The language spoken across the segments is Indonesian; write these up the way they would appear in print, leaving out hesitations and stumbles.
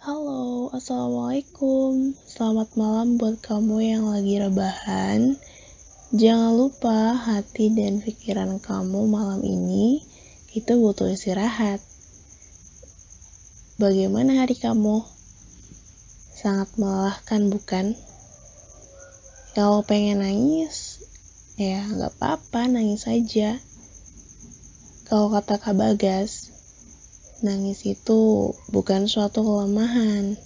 Halo, assalamualaikum. Selamat malam buat kamu yang lagi rebahan. Jangan lupa hati dan pikiran kamu malam ini itu butuh istirahat. Bagaimana hari kamu? Sangat melelahkan, bukan? Kalau pengen nangis, ya nggak apa-apa, nangis aja. Kalau kata Kak Bagas, nangis itu bukan suatu kelemahan,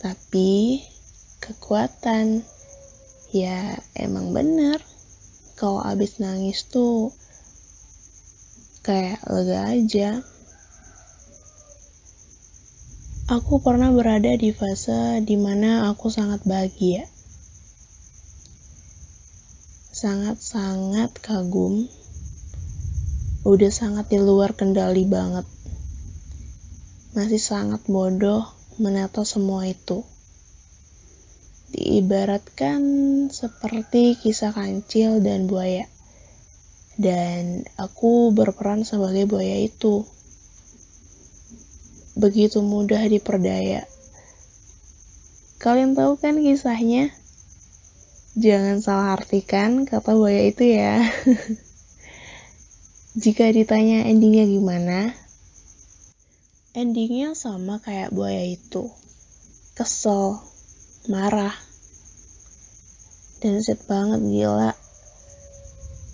tapi kekuatan. Ya, emang bener. Kalau abis nangis tuh kayak lega aja. Aku pernah berada di fase dimana aku sangat bahagia. Sangat-sangat kagum. Udah sangat di luar kendali banget. Masih sangat bodoh menata semua itu. Diibaratkan seperti kisah kancil dan buaya. Dan aku berperan sebagai buaya itu. Begitu mudah diperdaya. Kalian tahu kan kisahnya? Jangan salah artikan kata buaya itu ya. Jika ditanya endingnya gimana? Endingnya sama kayak buaya itu, kesel, marah, dan sedih banget, gila.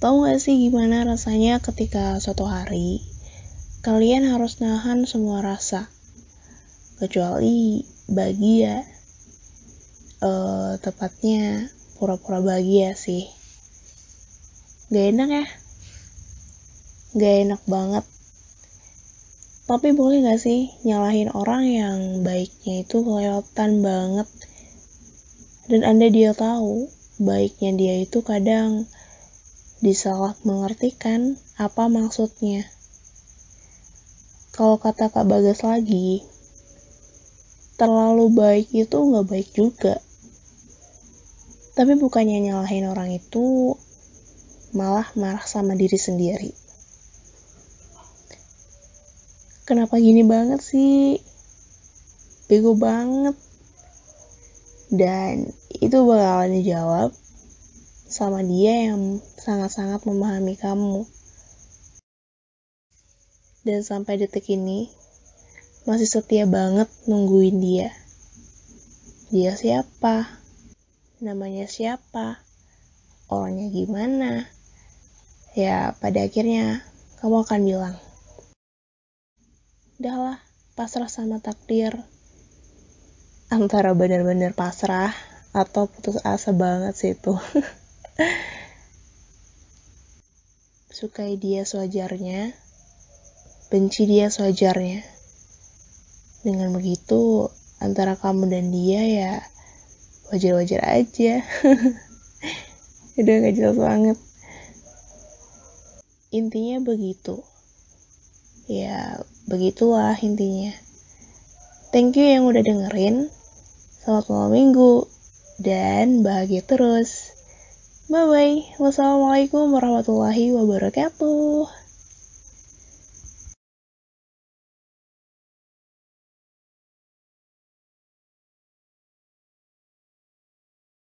Tahu gak sih gimana rasanya ketika suatu hari kalian harus nahan semua rasa, kecuali bahagia. Tepatnya pura-pura bahagia sih. Gak enak ya? Gak enak banget. Tapi boleh gak sih nyalahin orang yang baiknya itu kelewatan banget? Dan andai dia tahu, baiknya dia itu kadang disalah mengertikan apa maksudnya. Kalau kata Kak Bagas lagi, terlalu baik itu gak baik juga. Tapi bukannya nyalahin orang itu, malah marah sama diri sendiri. Kenapa gini banget sih? Bego banget. Dan itu bakalan dijawab sama dia yang sangat-sangat memahami kamu. Dan sampai detik ini, masih setia banget nungguin dia. Dia siapa? Namanya siapa? Orangnya gimana? Ya, pada akhirnya kamu akan bilang, udahlah, pasrah sama takdir. Antara benar-benar pasrah atau putus asa banget sih itu. Sukai dia sewajarnya, benci dia sewajarnya. Dengan begitu, antara kamu dan dia ya wajar-wajar aja. Udah gak jelas banget. Intinya begitu. Ya, begitulah intinya. Thank you yang udah dengerin. Selamat malam minggu. Dan bahagia terus. Bye-bye. Wassalamualaikum warahmatullahi wabarakatuh.